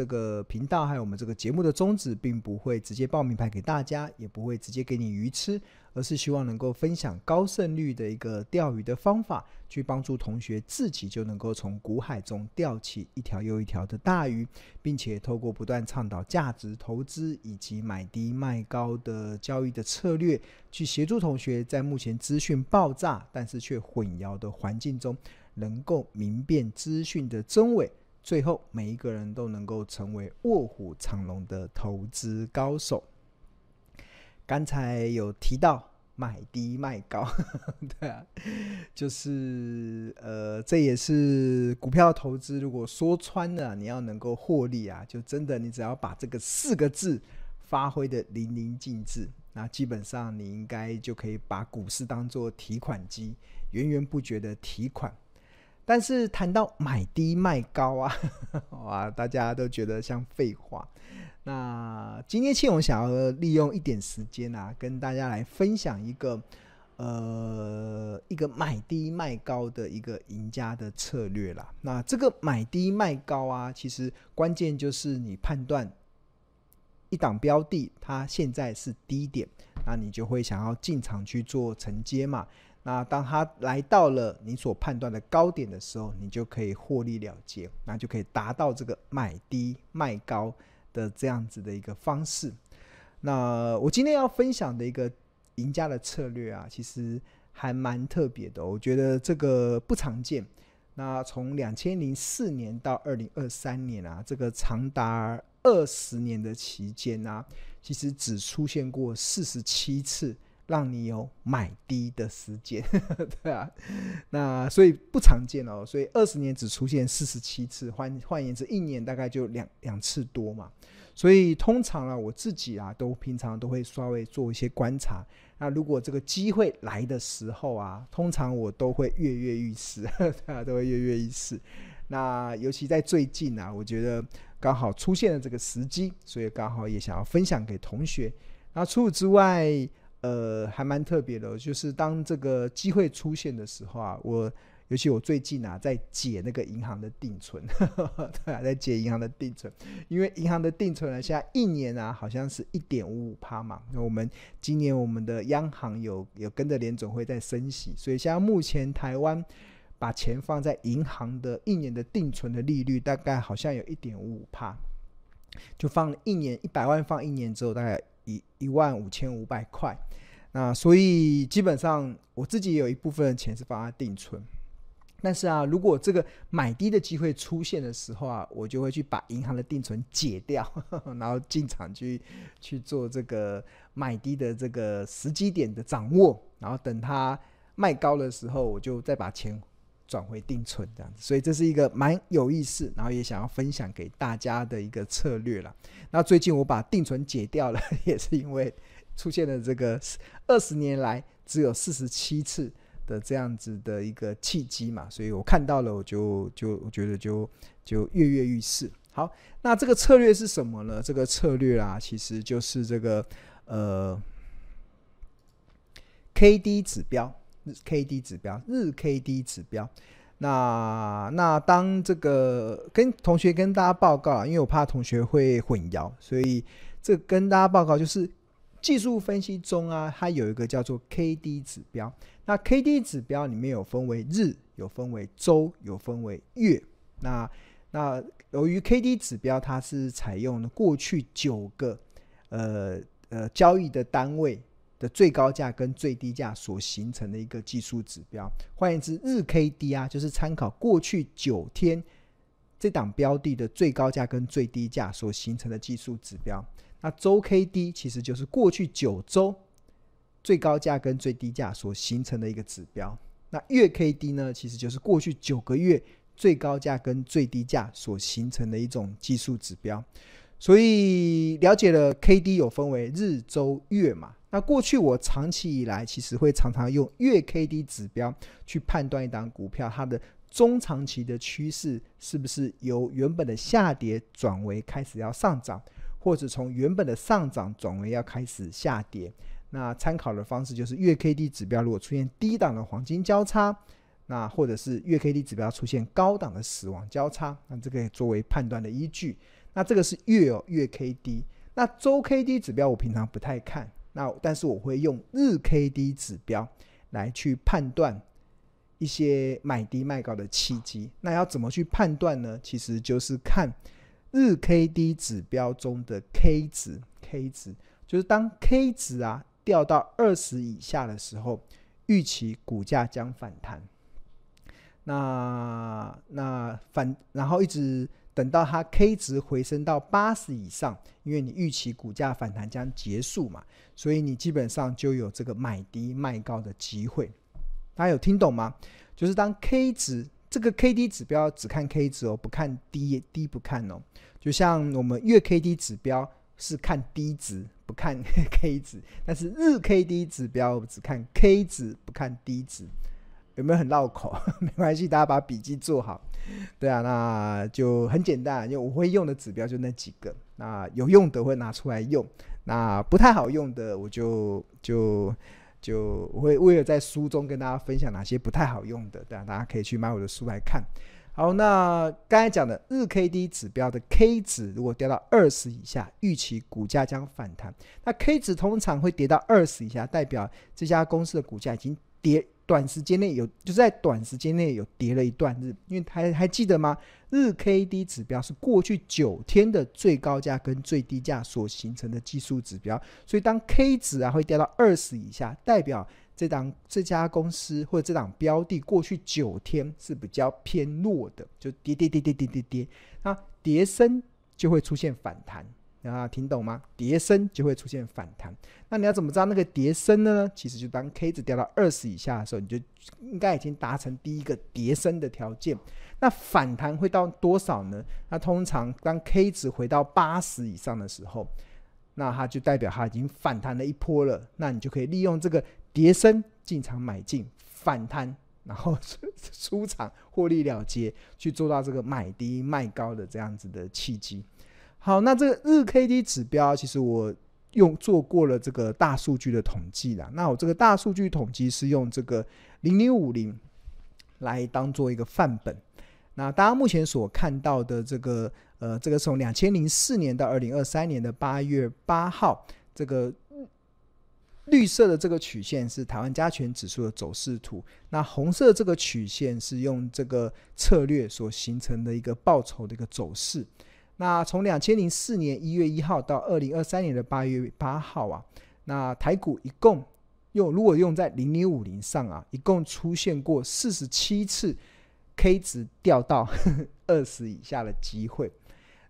这个频道还有我们这个节目的宗旨，并不会直接报名牌给大家，也不会直接给你鱼吃，而是希望能够分享高胜率的一个钓鱼的方法，去帮助同学自己就能够从股海中钓起一条又一条的大鱼，并且透过不断倡导价值投资以及买低卖高的交易的策略，去协助同学在目前资讯爆炸但是却混淆的环境中，能够明辨资讯的真伪，最后每一个人都能够成为卧虎藏龙的投资高手。刚才有提到买低卖高对啊，就是这也是股票投资，如果说穿了，你要能够获利啊，就真的你只要把这个四个字发挥的淋漓尽致，那基本上你应该就可以把股市当作提款机，源源不绝的提款。但是谈到买低卖高啊，哇，大家都觉得像废话。那今天我想要利用一点时间啊，跟大家来分享一个买低卖高的一个赢家的策略啦。那这个买低卖高啊，其实关键就是你判断一档标的它现在是低点，那你就会想要进场去做承接嘛。那当它来到了你所判断的高点的时候，你就可以获利了结，那就可以达到这个买低卖高的这样子的一个方式。那我今天要分享的一个赢家的策略啊，其实还蛮特别的，我觉得这个不常见。那从2004年到2023年啊，这个长达20年的期间啊，其实只出现过47次让你有买低的时间对啊，那所以不常见哦，所以20年只出现47次，换言之一年大概就两次多嘛。所以通常啊，我自己啊都平常都会稍微做一些观察，那如果这个机会来的时候啊，通常我都会跃跃欲试对啊，都会跃跃欲试。那尤其在最近啊，我觉得刚好出现了这个时机，所以刚好也想要分享给同学。那除此之外还蛮特别的，就是当这个机会出现的时候啊，尤其我最近啊在解那个银行的定存对啊，在解银行的定存，因为银行的定存呢，现在一年啊好像是 1.55% 嘛，那我们今年我们的央行有跟着联准会在升息，所以现在目前台湾把钱放在银行的一年的定存的利率大概好像有 1.55%， 就放一年100万，放一年之后大概15500块。那所以基本上我自己有一部分的钱是放在定存，但是啊，如果这个买低的机会出现的时候啊，我就会去把银行的定存解掉然后进场去做这个买低的这个时机点的掌握，然后等它卖高的时候，我就再把钱转回定存这样子。所以这是一个蛮有意思，然后也想要分享给大家的一个策略啦。那最近我把定存解掉了，也是因为出现了这个20年来只有47次的这样子的一个契机嘛，所以我看到了，我觉得就跃跃欲试。好，那这个策略是什么呢？这个策略啦，其实就是这个KD 指标。KD 指标，日 KD 指标。那当这个跟大家报告啊，因为我怕同学会混淆，所以这跟大家报告就是技术分析中啊，它有一个叫做 KD 指标。那 KD 指标里面有分为日，有分为周，有分为月。那由于 KD 指标它是采用了过去9个交易的单位的最高价跟最低价所形成的一个技术指标，换言之，日 KD 啊，就是参考过去9天这档标的的最高价跟最低价所形成的技术指标。那周 KD 其实就是过去9周最高价跟最低价所形成的一个指标。那月 KD 呢，其实就是过去9个月最高价跟最低价所形成的一种技术指标。所以了解了 KD 有分为日、周、月嘛。那过去我长期以来其实会常常用月 KD 指标去判断一档股票它的中长期的趋势是不是由原本的下跌转为开始要上涨，或者从原本的上涨转为要开始下跌。那参考的方式就是月 KD 指标如果出现低档的黄金交叉，那或者是月 KD 指标出现高档的死亡交叉，那这个作为判断的依据。那这个是月哦，月 KD。那周 KD 指标我平常不太看，那但是我会用日 KD 指标来去判断一些买低卖高的契机。那要怎么去判断呢？其实就是看日 KD 指标中的 K 值 ，K 值就是当 K 值啊掉到20以下的时候，预期股价将反弹。然后一直等到它 K 值回升到80以上，因为你预期股价反弹将结束嘛，所以你基本上就有这个买低卖高的机会。大家有听懂吗？就是当 K 值，这个 KD 指标只看 K 值哦，不看 D 不看哦。就像我们月 KD 指标是看 D 值，不看 K 值，但是日 KD 指标我只看 K 值，不看 D 值。有没有很绕口？没关系，大家把笔记做好。对啊，那就很简单，因为我会用的指标就那几个，那有用的会拿出来用，那不太好用的我就我会为了在书中跟大家分享哪些不太好用的，对啊，大家可以去买我的书来看。好，那刚才讲的日 KD 指标的 K 值如果掉到20以下，预期股价将反弹。那 K 值通常会跌到20以下，代表这家公司的股价已经跌，短时间内有，就是在短时间内有跌了一段日，因为还记得吗？日 KD 指标是过去9天的最高价跟最低价所形成的技术指标，所以当 K 值啊会掉到20以下，代表这家公司或者这档标的过去9天是比较偏弱的，就跌，那跌升就会出现反弹。啊，听懂吗？跌升就会出现反弹。那你要怎么知道那个跌升呢？其实就当 K 值掉到20以下的时候，你就应该已经达成第一个跌升的条件。那反弹会到多少呢？那通常当 K 值回到80以上的时候，那它就代表它已经反弹了一波了。那你就可以利用这个跌升进场买进，反弹然后出场获利了结，去做到这个买低卖高的这样子的契机。好，那这个日 KD 指标其实我做过了这个大数据的统计啦。那我这个大数据统计是用这个0050来当做一个范本。那大家目前所看到的这个从2004年到2023年的8月8号，这个绿色的这个曲线是台湾加权指数的走势图，那红色这个曲线是用这个策略所形成的一个报酬的一个走势。那从2004年1月1号到2023年的8月8号啊，那台股一共如果用在0050上啊，一共出现过47次 K 值掉到20以下的机会。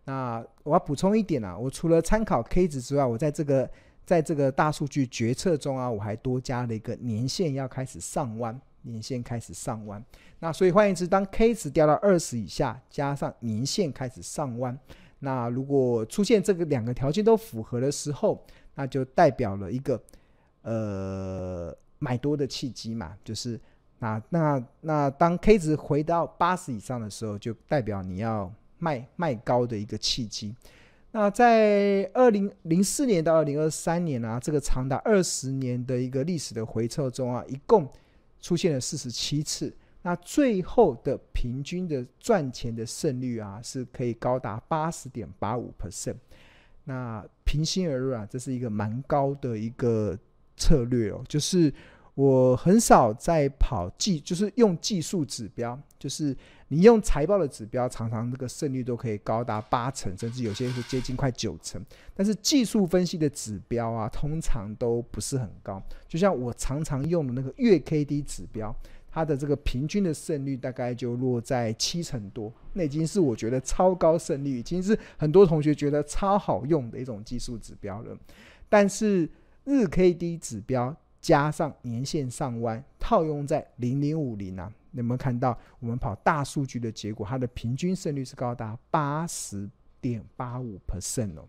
那我要补充一点啊，我除了参考 K 值之外，我在这个大数据决策中啊，我还多加了一个年限要开始上弯。年线开始上弯，那所以换言之，当 K 值掉到20以下，加上年线开始上弯，那如果出现这个两个条件都符合的时候，那就代表了一个买多的契机嘛，就是那当 K 值回到80以上的时候，就代表你要卖高的一个契机。那在2004年到2023年啊，这个长达20年的一个历史的回撤中啊，一共出现了47次，那最后的平均的赚钱的胜率啊，是可以高达 80.85%。那平心而论啊，这是一个蛮高的一个策略哦。就是我很少在就是用技术指标，就是你用财报的指标，常常这个胜率都可以高达8成，甚至有些会接近快9成。但是技术分析的指标啊，通常都不是很高。就像我常常用的那个月 KD 指标，它的这个平均的胜率大概就落在7成多，那已经是我觉得超高胜率，已经是很多同学觉得超好用的一种技术指标了。但是日 KD 指标加上年线上弯，套用在0050啊，有没有看到我们跑大数据的结果，它的平均胜率是高达 80.85% 哦，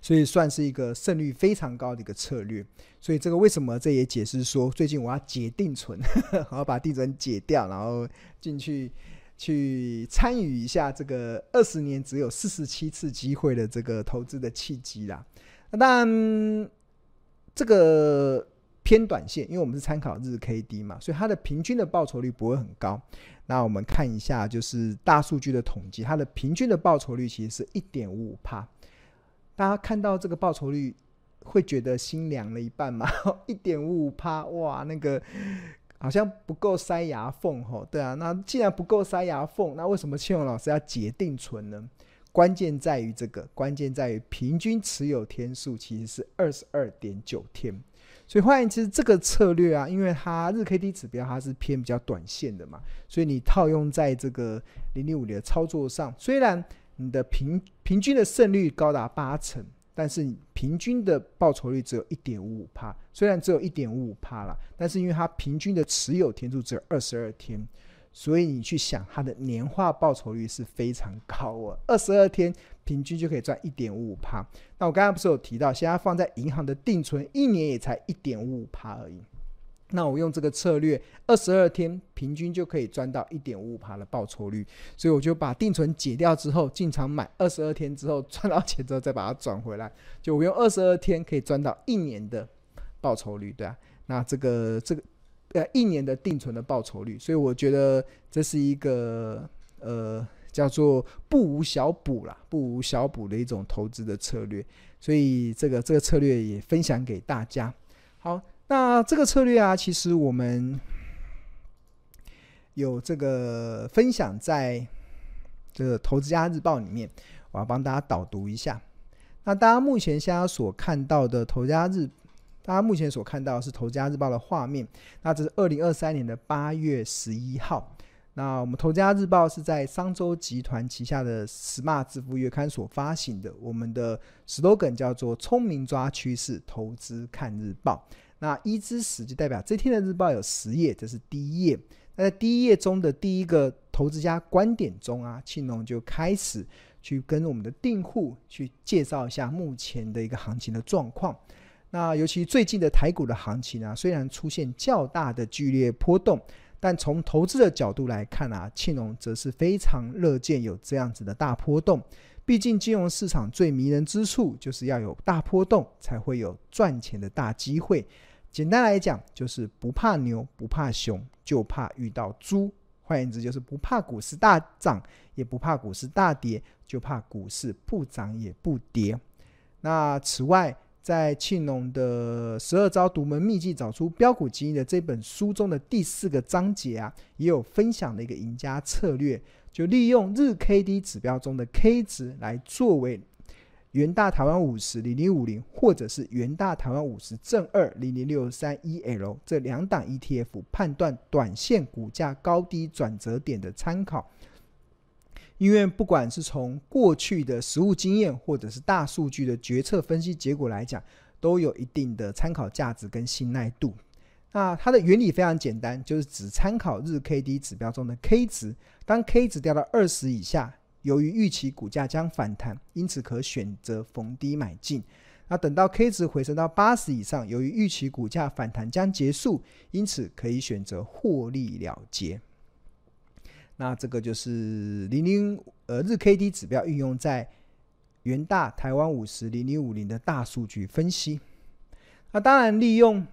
所以算是一个胜率非常高的一个策略。所以这个为什么，这也解释说最近我要解定存，然后把定存解掉，然后进去参与一下这个20年只有47次机会的这个投资的契机啦。那当然这个偏短线，因为我们是参考日 KD 嘛，所以它的平均的报酬率不会很高。那我们看一下就是大数据的统计，它的平均的报酬率其实是 1.55%。 大家看到这个报酬率会觉得心凉了一半吗？ 1.55%， 哇，那个好像不够塞牙缝吼。对啊，那既然不够塞牙缝，那为什么庆荣老师要解定存呢？关键在于这个，关键在于平均持有天数其实是 22.9 天。所以换言之，这个策略啊，因为它日 KD 指标它是偏比较短线的嘛，所以你套用在这个0050的操作上，虽然你的平均的胜率高达8成，但是你平均的报酬率只有 1.55%， 虽然只有 1.55% 啦，但是因为它平均的持有天数只有22天。所以你去想它的年化报酬率是非常高哦， 22 天平均就可以赚 1.55%。 那我刚才不是有提到现在放在银行的定存一年也才 1.55% 而已，那我用这个策略22天平均就可以赚到 1.55% 的报酬率，所以我就把定存解掉之后进场买，22天之后赚到钱之后再把它转回来，就我用22天可以赚到一年的报酬率，对啊，那这个一年的定存的报酬率，所以我觉得这是一个叫做不无小补啦，不无小补的一种投资的策略，所以这个策略也分享给大家。好，那这个策略啊，其实我们有这个分享在这个投资家日报里面，我要帮大家导读一下。那大家目前现在所看到的大家目前所看到的是《投资家日报》的画面，那这是2023年的8月11号。那我们《投资家日报》是在商周集团旗下的 Smart 致富月刊所发行的，我们的 slogan 叫做“聪明抓趋势，投资看日报”。那一至10就代表这天的日报有10页，这是第一页。那在第一页中的第一个投资家观点中啊，庆荣就开始去跟我们的订户去介绍一下目前的一个行情的状况。那尤其最近的台股的行情啊，虽然出现较大的剧烈波动，但从投资的角度来看啊，庆荣则是非常乐见有这样子的大波动。毕竟金融市场最迷人之处就是要有大波动才会有赚钱的大机会。简单来讲就是不怕牛不怕熊，就怕遇到猪。换言之就是不怕股市大涨也不怕股市大跌，就怕股市不涨也不跌。那此外，在庆荣的12招独门秘籍找出标股基因的这本书中的第4个章节啊，也有分享的一个赢家策略，就利用日 KD 指标中的 K 值来作为元大台湾50 0050或者是元大台湾50正2 00631L 这两档 ETF 判断短线股价高低转折点的参考。因为不管是从过去的实务经验或者是大数据的决策分析结果来讲，都有一定的参考价值跟信赖度。那它的原理非常简单，就是只参考日 KD 指标中的 K 值，当 K 值掉到20以下，由于预期股价将反弹，因此可选择逢低买进。那等到 K 值回升到80以上，由于预期股价反弹将结束，因此可以选择获利了结。那这个就是日 KD 指标运用在元大台湾50 0050的大数据分析。那当然利用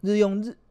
日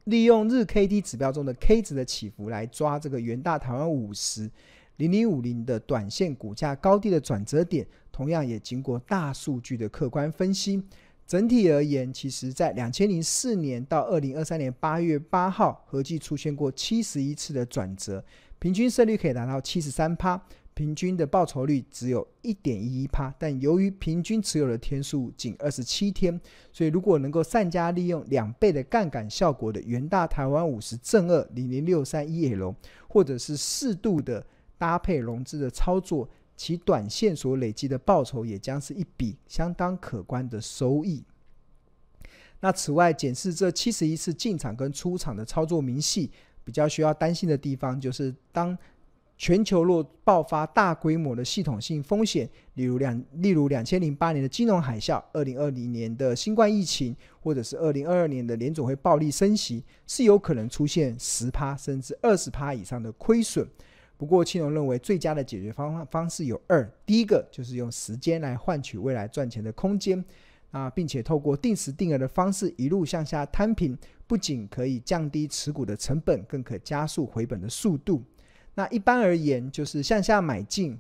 KD 指标中的 K 值的起伏来抓这个元大台湾50 0050的短线股价高低的转折点，同样也经过大数据的客观分析。整体而言，其实在2004年到2023年8月8号合计出现过71次的转折，平均胜率可以达到 73%， 平均的报酬率只有 1.11%， 但由于平均持有的天数仅27天，所以如果能够善加利用2倍的杠杆效果的元大台湾50正2 00631L 或者是适度的搭配融资的操作，其短线所累积的报酬也将是一笔相当可观的收益。那此外，检视这71次进场跟出场的操作明细，比较需要担心的地方就是当全球若爆发大规模的系统性风险，例如2008年的金融海啸、2020年的新冠疫情，或者是2022年的联准会暴力升息，是有可能出现 10% 甚至 20% 以上的亏损。不过庆荣认为最佳的解决方式有2，第一个就是用时间来换取未来赚钱的空间，啊，并且透过定时定额的方式一路向下摊平，不仅可以降低持股的成本，更可加速回本的速度。那一般而言，就是向下买进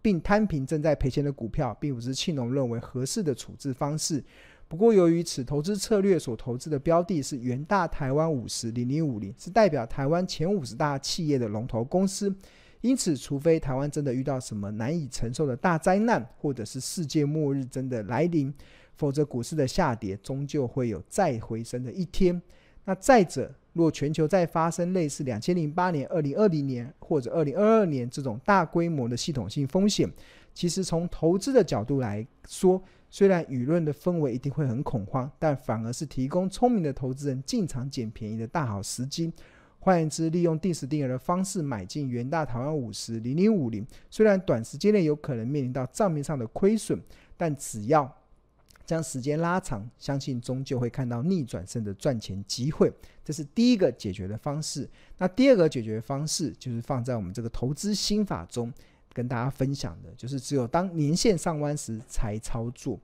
并摊平正在赔钱的股票，并不是庆农认为合适的处置方式。不过由于此投资策略所投资的标的是元大台湾500050，是代表台湾前50大企业的龙头公司，因此除非台湾真的遇到什么难以承受的大灾难，或者是世界末日真的来临，否则股市的下跌终究会有再回升的一天。那再者，若全球再发生类似2008年、2020年或者2022年这种大规模的系统性风险，其实从投资的角度来说，虽然舆论的氛围一定会很恐慌，但反而是提供聪明的投资人进场捡便宜的大好时机。换言之，利用定时定额的方式买进元大台湾500050，虽然短时间内有可能面临到账面上的亏损，但只要将时间拉长，相信终究会看到逆转胜的赚钱机会。这是第一个解决的方式。那第二个解决方式就是放在我们这个投资心法中跟大家分享的，就是只有当年线上弯时才操作。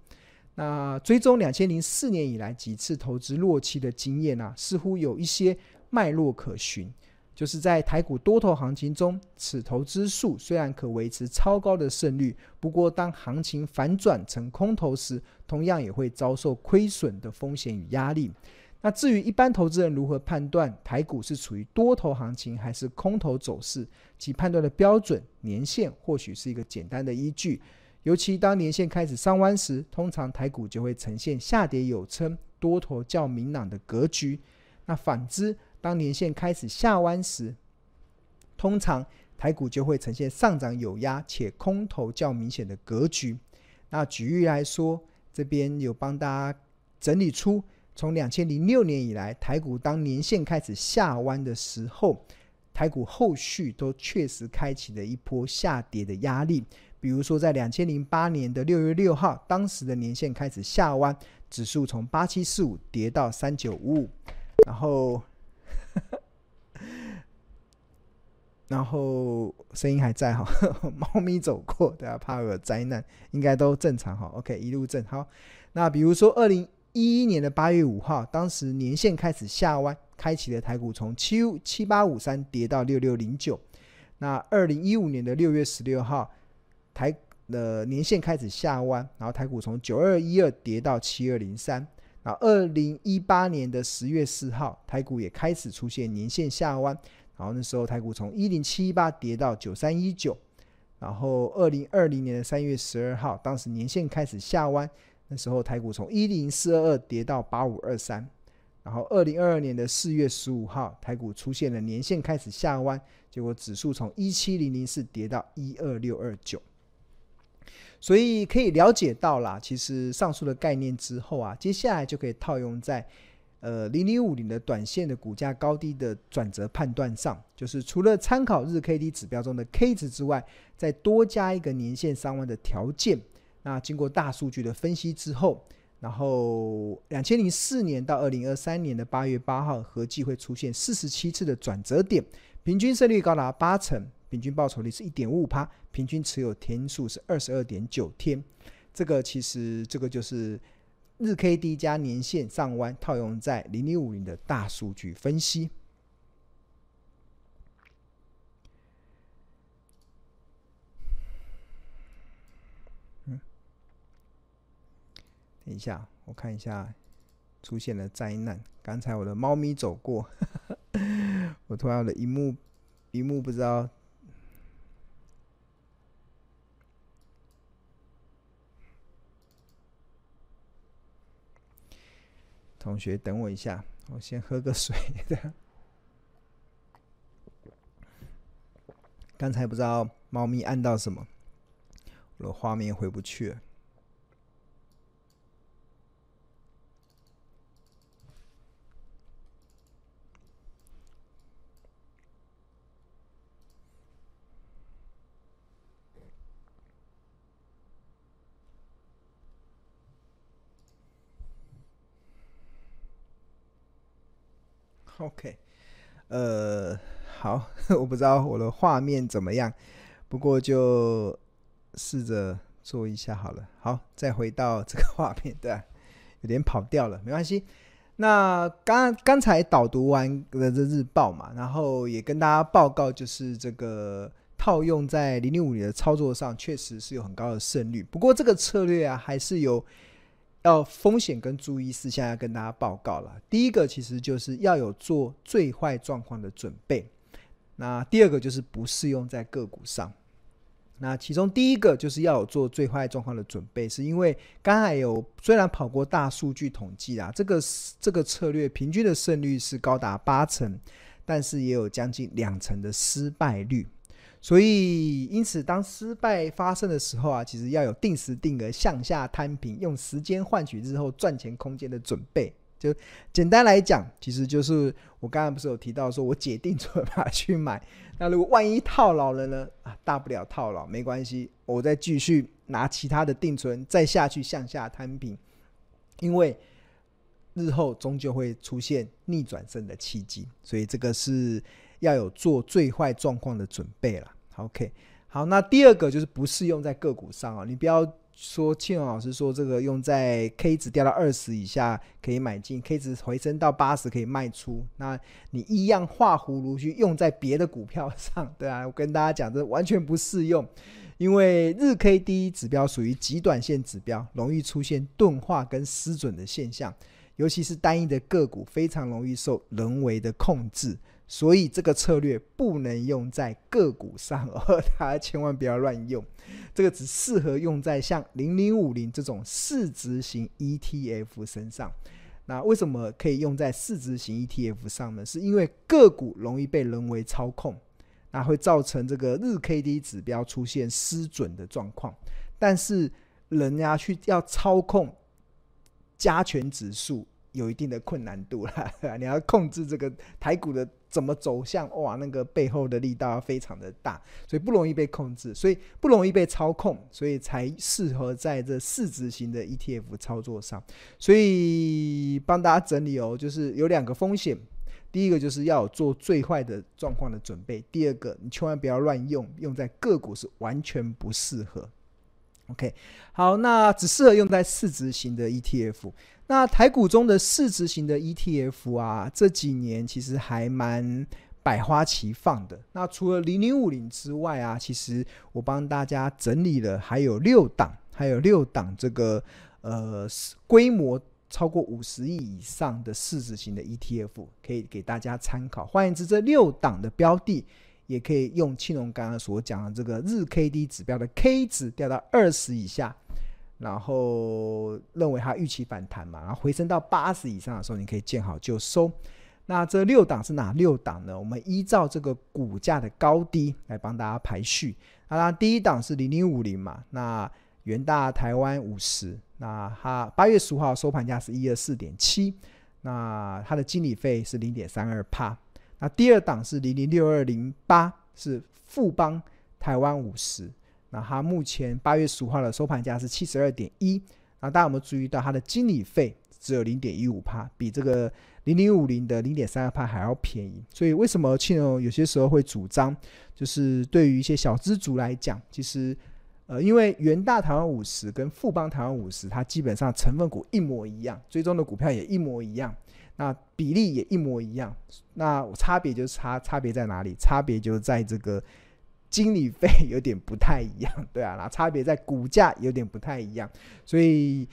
那追踪2004年以来几次投资落期的经验啊，似乎有一些脉络可循，就是在台股多头行情中，此投资数虽然可维持超高的胜率，不过当行情反转成空头时，同样也会遭受亏损的风险与压力。那至于一般投资人如何判断台股是处于多头行情还是空头走势，其判断的标准年线或许是一个简单的依据。尤其当年线开始上弯时，通常台股就会呈现下跌有撑、多头较明朗的格局。那反之，当年线开始下弯时，通常台股就会呈现上涨有压且空头较明显的格局。那举例来说，这边有帮大家整理出从2006年以来，台股当年线开始下弯的时候，台股后续都确实开启了一波下跌的压力。比如说在2008年的6月6号，当时的年线开始下弯，指数从8745跌到3955，然后声音还在哈，猫咪走过，大家怕有灾难，应该都正常哈。OK， 一路正好。那比如说2011年的8月5号，当时年线开始下弯，开启了台股从7853跌到6609。那2015年的6月16号，年线开始下弯，然后台股从9212跌到7203。然后2018年的10月4号，台股也开始出现年线下弯，然后那时候台股从10718跌到9319。然后2020年的3月12号，当时年线开始下弯。那时候台股从10422跌到8523，然后2022年的4月15号，台股出现了年线开始下弯，结果指数从17004跌到12629。所以可以了解到啦，其实上述的概念之后啊，接下来就可以套用在0050的短线的股价高低的转折判断上，就是除了参考日 KD 指标中的 K 值之外，再多加一个年线上弯的条件。那经过大数据的分析之后，然后2004年到2023年的8月8号合计会出现47次的转折点，平均胜率高达8成，平均报酬率是 1.55%， 平均持有天数是 22.9 天。这个就是日 KD 加年线上弯套用在0050的大数据分析。等一下，我看一下，出现了灾难。刚才我的猫咪走过，我突然我的荧幕不知道。同学，等我一下，我先喝个水。刚才不知道猫咪按到什么，我的画面回不去了。OK， 好，我不知道我的画面怎么样，不过就试着做一下好了。好，再回到这个画面，对啊，有点跑掉了，没关系。那刚才导读完的这日报嘛，然后也跟大家报告，就是这个套用在0050的操作上，确实是有很高的胜率。不过这个策略啊，还是有要风险跟注意事项要跟大家报告了。第一个其实就是要有做最坏状况的准备，那第二个就是不适用在个股上。那其中第一个就是要有做最坏状况的准备，是因为刚才有虽然跑过大数据统计啦，这个策略平均的胜率是高达8成，但是也有将近2成的失败率。所以因此当失败发生的时候啊，其实要有定时定额向下摊平，用时间换取日后赚钱空间的准备。就简单来讲，其实就是我刚才不是有提到说我解定准备去买，那如果万一套牢了呢？大不了套牢没关系，我再继续拿其他的定存再下去向下摊平，因为日后终究会出现逆转胜的契机，所以这个是要有做最坏状况的准备了。 OK， 好，那第二个就是不适用在个股上啊，你不要说庆荣老师说这个用在 K 值掉到20以下可以买进， K 值回升到80可以卖出，那你一样画葫芦去用在别的股票上，对啊，我跟大家讲这完全不适用，因为日 KD 指标属于极短线指标，容易出现钝化跟失准的现象，尤其是单一的个股非常容易受人为的控制，所以这个策略不能用在个股上哦，大家千万不要乱用，这个只适合用在像0050这种市值型 ETF 身上。那为什么可以用在市值型 ETF 上呢？是因为个股容易被人为操控，那会造成这个日 KD 指标出现失准的状况，但是人家去要操控加权指数有一定的困难度啦，你要控制这个台股的怎么走向，哇，那个背后的力道非常的大，所以不容易被控制，所以不容易被操控，所以才适合在这市值型的 ETF 操作上。所以帮大家整理哦，就是有2个风险，第一个就是要有做最坏的状况的准备，第二个你千万不要乱用，用在个股是完全不适合。OK， 好，那只适合用在市值型的 ETF。 那台股中的市值型的 ETF 啊，这几年其实还蛮百花齐放的。那除了0050之外啊，其实我帮大家整理了还有6档，这个规模超过50亿以上的市值型的 ETF 可以给大家参考。换言之，这6档的标的也可以用庆荣刚刚所讲的这个日 KD 指标的 K 值掉到20以下，然后认为它预期反弹嘛，然后回升到80以上的时候，你可以见好就收。那这6档是哪6档呢？我们依照这个股价的高低来帮大家排序。那第一档是0050嘛，那元大台湾50，那它8月15号收盘价是 124.7， 那它的经理费是 0.32%。那第二档是006208，是富邦台湾50，那它目前8月15号的收盘价是 72.1， 那大家有没有注意到它的经理费只有 0.15%， 比这个0050的 0.32% 还要便宜。所以为什么庆荣有些时候会主张，就是对于一些小资族来讲，其实因为元大台湾50跟富邦台湾50它基本上成分股一模一样，追踪的股票也一模一样，那比例也一模一样，那差别就是差别在哪里？差别就在这个经理费有点不太一样，对啊，那差别在股价有点不太一样。所以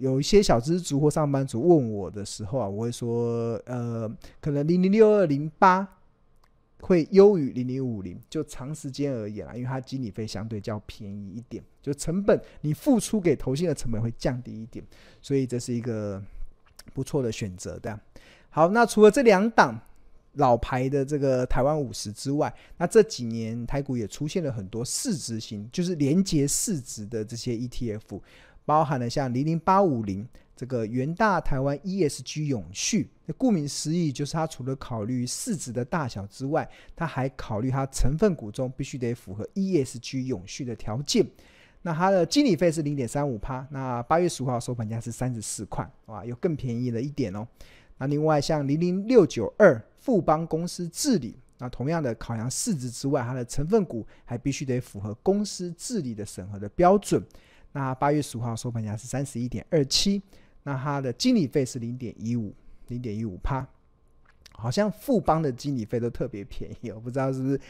有一些小资族或上班族问我的时候啊，我会说可能006208会优于0050，就长时间而言啦，因为它经理费相对较便宜一点，就成本你付出给投信的成本会降低一点，所以这是一个不错的选择的。好，那除了这2档老牌的这个台湾50之外，那这几年台股也出现了很多市值型，就是连结市值的这些 ETF， 包含了像00850这个元大台湾 ESG 永续，顾名思义就是它除了考虑市值的大小之外，它还考虑它成分股中必须得符合 ESG 永续的条件。那它的经理费是 0.35%， 那8月15号收盘价是34块，哇，有更便宜了一点哦。那另外像00692富邦公司治理，那同样的考量市值之外，它的成分股还必须得符合公司治理的审核的标准。那8月15号收盘价是 31.27， 那它的经理费是 0.15%， 好像富邦的经理费都特别便宜，我不知道是不是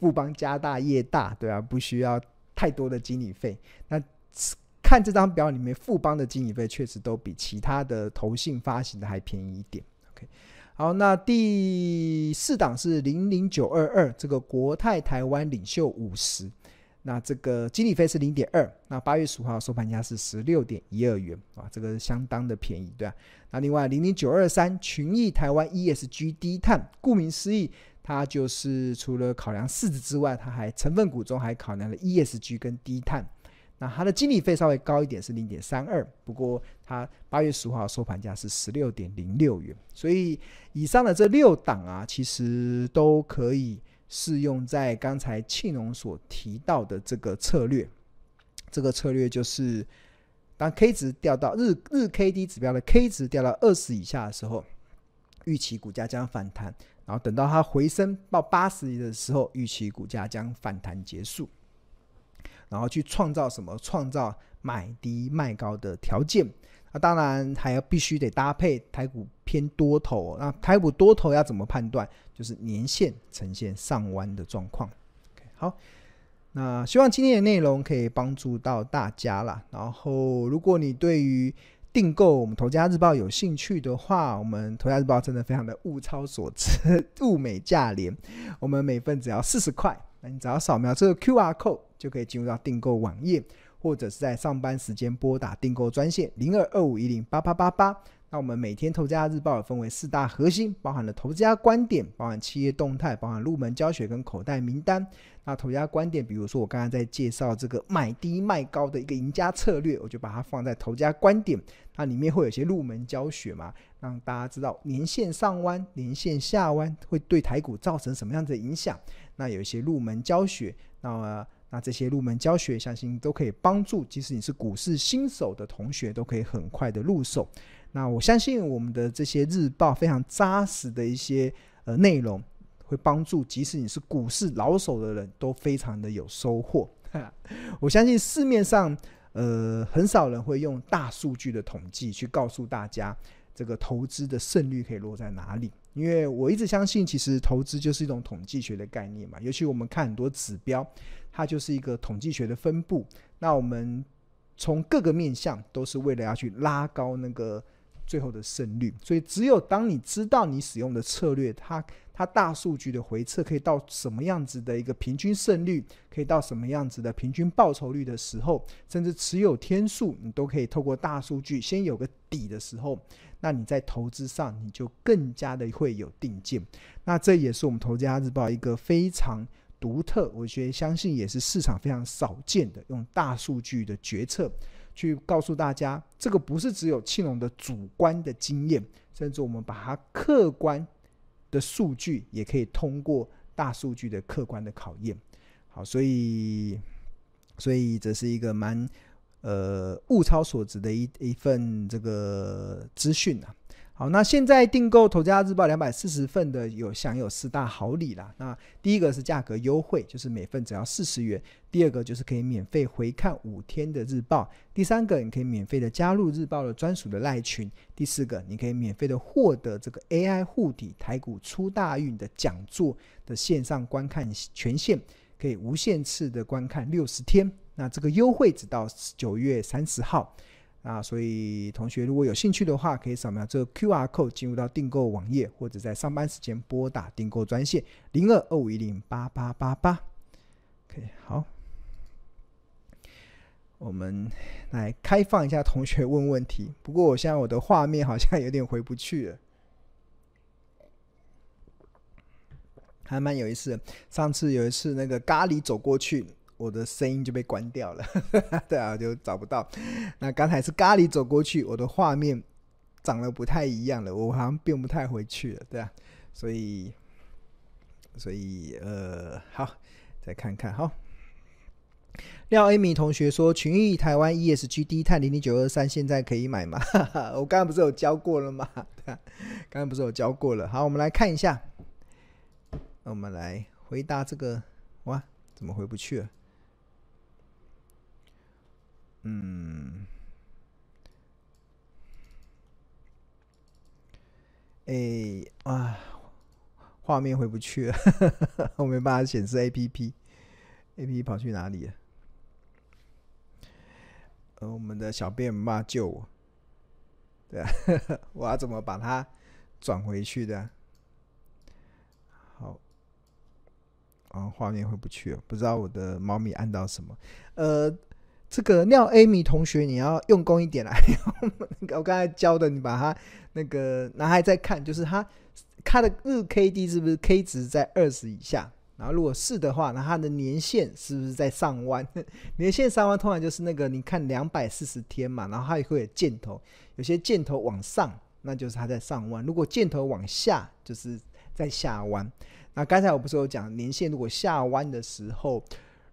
富邦家大业大，对啊，不需要太多的经理费。那看这张表里面，富邦的经理费确实都比其他的投信发行的还便宜一点。OK， 好，那第四档是00922，这个国泰台湾领袖50，那这个经理费是 0.2， 那8月15号收盘价是 16.12 元啊，这个相当的便宜，对啊。那另外00923群益台湾 ESG 低碳，顾名思义，它就是除了考量市值之外，它还成分股中还考量了 ESG 跟低碳。那它的经理费稍微高一点是 0.32， 不过它8月15号收盘价是 16.06 元。所以以上的这六档啊，其实都可以适用在刚才庆农所提到的这个策略。这个策略就是当 K 值掉到 KD 指标的 K 值掉到20以下的时候，预期股价将反弹，然后等到它回升到80的时候，预期股价将反弹结束，然后去创造什么？创造买低卖高的条件。那当然还要必须得搭配台股偏多头。那台股多头要怎么判断？就是年线呈现上弯的状况。Okay， 好，那希望今天的内容可以帮助到大家啦。然后，如果你对于订购我们投家日报有兴趣的话，我们投家日报真的非常的物超所值，物美价廉。我们每份只要40块，那你只要扫描这个 QR Code 就可以进入到订购网页，或者是在上班时间拨打订购专线0225108888。那我们每天投家日报也分为4大核心，包含了投家观点，包含企业动态，包含入门教学跟口袋名单。那投家观点，比如说我刚才在介绍这个买低卖高的一个赢家策略，我就把它放在投家观点。那里面会有些入门教学嘛，让大家知道年线上弯、年线下弯会对台股造成什么样的影响。那有一些入门教学，那这些入门教学相信都可以帮助，即使你是股市新手的同学都可以很快的入手。那我相信我们的这些日报非常扎实的一些内容，会帮助即使你是股市老手的人都非常的有收获。我相信市面上很少人会用大数据的统计去告诉大家这个投资的胜率可以落在哪里，因为我一直相信其实投资就是一种统计学的概念嘛，尤其我们看很多指标，它就是一个统计学的分布，那我们从各个面向都是为了要去拉高那个最后的胜率。所以只有当你知道你使用的策略，它大数据的回测可以到什么样子的一个平均胜率，可以到什么样子的平均报酬率的时候，甚至持有天数你都可以透过大数据先有个底的时候，那你在投资上你就更加的会有定见。那这也是我们投家日报一个非常独特，我觉得相信也是市场非常少见的，用大数据的决策去告诉大家，这个不是只有庆农的主观的经验，甚至我们把它客观的数据也可以通过大数据的客观的考验。好，所以这是一个蛮物超所值的一份这个资讯啊。好，那现在订购投家日报240份的有享有4大好礼啦。那第一个是价格优惠，就是每份只要40元。第二个就是可以免费回看5天的日报。第三个，你可以免费的加入日报的专属的LINE群。第四个，你可以免费的获得这个 AI 护体台股出大运的讲座的线上观看权限，可以无限次的观看60天。那这个优惠直到9月30号。啊，所以同学如果有兴趣的话，可以扫描这个 QR Code 进入到订购网页，或者在上班时间拨打订购专线0225108888。OK， 好，我们来开放一下同学问问题。不过我现在的画面好像有点回不去了，还蛮有意思的。上次有一次那个咖喱走过去，我的声音就被关掉了对啊，就找不到。那刚才是咖喱走过去，我的画面长得不太一样了，我好像变不太回去了，对啊。所以好，再看看。好，廖 Amy 同学说群益台湾 ESG 低碳00923现在可以买吗我刚刚不是有教过了吗？对啊，刚刚不是有教过了。好，我们来看一下，我们来回答这个。哇，怎么回不去了？画面回不去了，我没办法显示 APP 跑去哪里了？我们的小编没办法救我，对啊，我要怎么把它转回去的啊？好，画面回不去了，不知道我的猫咪按到什么。这个廖 Amy 同学，你要用功一点啦。我刚才教的，你把它那个拿来再看，就是它的日 KD 是不是 K 值在20以下？然后如果是的话，那它的年限是不是在上弯？年限上弯通常就是那个你看240天嘛，然后它也会有箭头，有些箭头往上，那就是它在上弯；如果箭头往下，就是在下弯。那刚才我不是有讲年限，如果下弯的时候，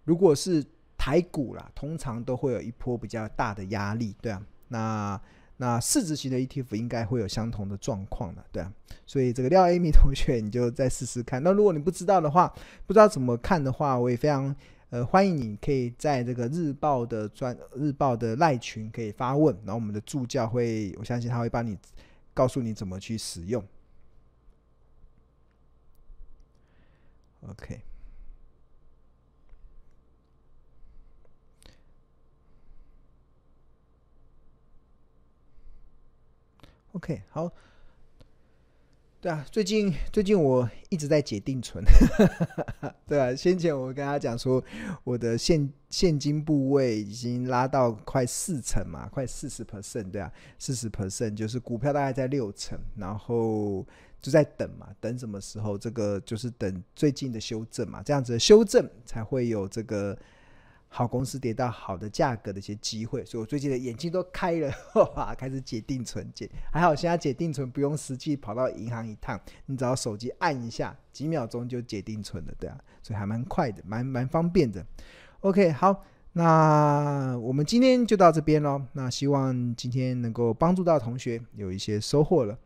如果是台股啦，通常都会有一波比较大的压力，对啊，那市值型的 ETF 应该会有相同的状况的，对啊，所以这个廖 Amy 同学你就再试试看。那如果你不知道怎么看的话，我也非常欢迎你可以在这个日报的赖群可以发问，然后我们的助教我相信他会帮你告诉你怎么去使用。OK。OK， 好，对啊，最近我一直在解定存，对啊，先前我跟他讲说，我的现金部位已经拉到快40%嘛，快40%，对啊，40%就是股票大概在6%，然后就在等嘛，等什么时候？这个就是等最近的修正嘛，这样子的修正才会有这个。好公司跌到好的价格的一些机会，所以我最近的眼睛都开了，开始解定存解。还好现在解定存不用实际跑到银行一趟，你只要手机按一下，几秒钟就解定存了，对啊，所以还蛮快的，蛮方便的。OK， 好，那我们今天就到这边咯，那希望今天能够帮助到同学有一些收获了。